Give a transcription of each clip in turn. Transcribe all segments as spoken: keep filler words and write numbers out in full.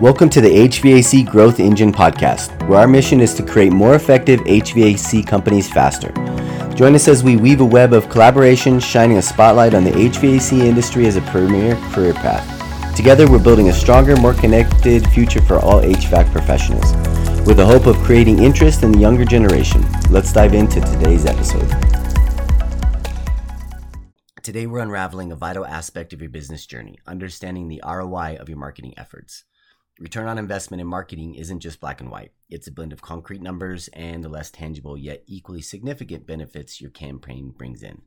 Welcome to the H V A C Growth Engine Podcast, where our mission is to create more effective H V A C companies faster. Join us as we weave a web of collaboration, shining a spotlight on the H V A C industry as a premier career path. Together, we're building a stronger, more connected future for all H V A C professionals, with the hope of creating interest in the younger generation. Let's dive into today's episode. Today, we're unraveling a vital aspect of your business journey, understanding the R O I of your marketing efforts. Return on investment in marketing isn't just black and white. It's a blend of concrete numbers and the less tangible yet equally significant benefits your campaign brings in.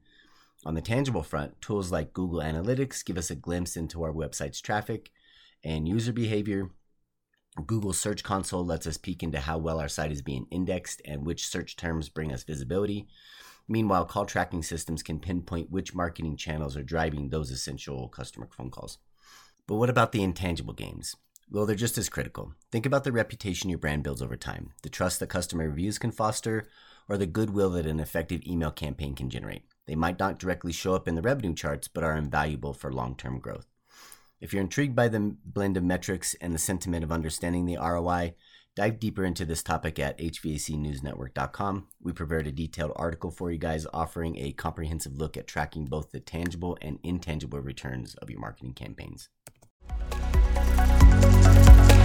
On the tangible front, tools like Google Analytics give us a glimpse into our website's traffic and user behavior. Google Search Console lets us peek into how well our site is being indexed and which search terms bring us visibility. Meanwhile, call tracking systems can pinpoint which marketing channels are driving those essential customer phone calls. But what about the intangible gains? Well, they're just as critical. Think about the reputation your brand builds over time, the trust that customer reviews can foster, or the goodwill that an effective email campaign can generate. They might not directly show up in the revenue charts, but are invaluable for long-term growth. If you're intrigued by the blend of metrics and the sentiment of understanding the R O I, dive deeper into this topic at H V A C news network dot com. We prepared a detailed article for you guys offering a comprehensive look at tracking both the tangible and intangible returns of your marketing campaigns.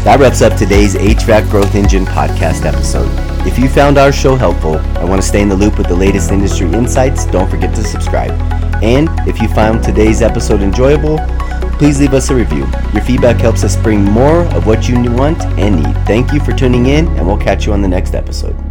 That wraps up today's H V A C Growth Engine podcast episode. If you found our show helpful and want to stay in the loop with the latest industry insights, don't forget to subscribe. And if you found today's episode enjoyable, please leave us a review. Your feedback helps us bring more of what you want and need. Thank you for tuning in, and we'll catch you on the next episode.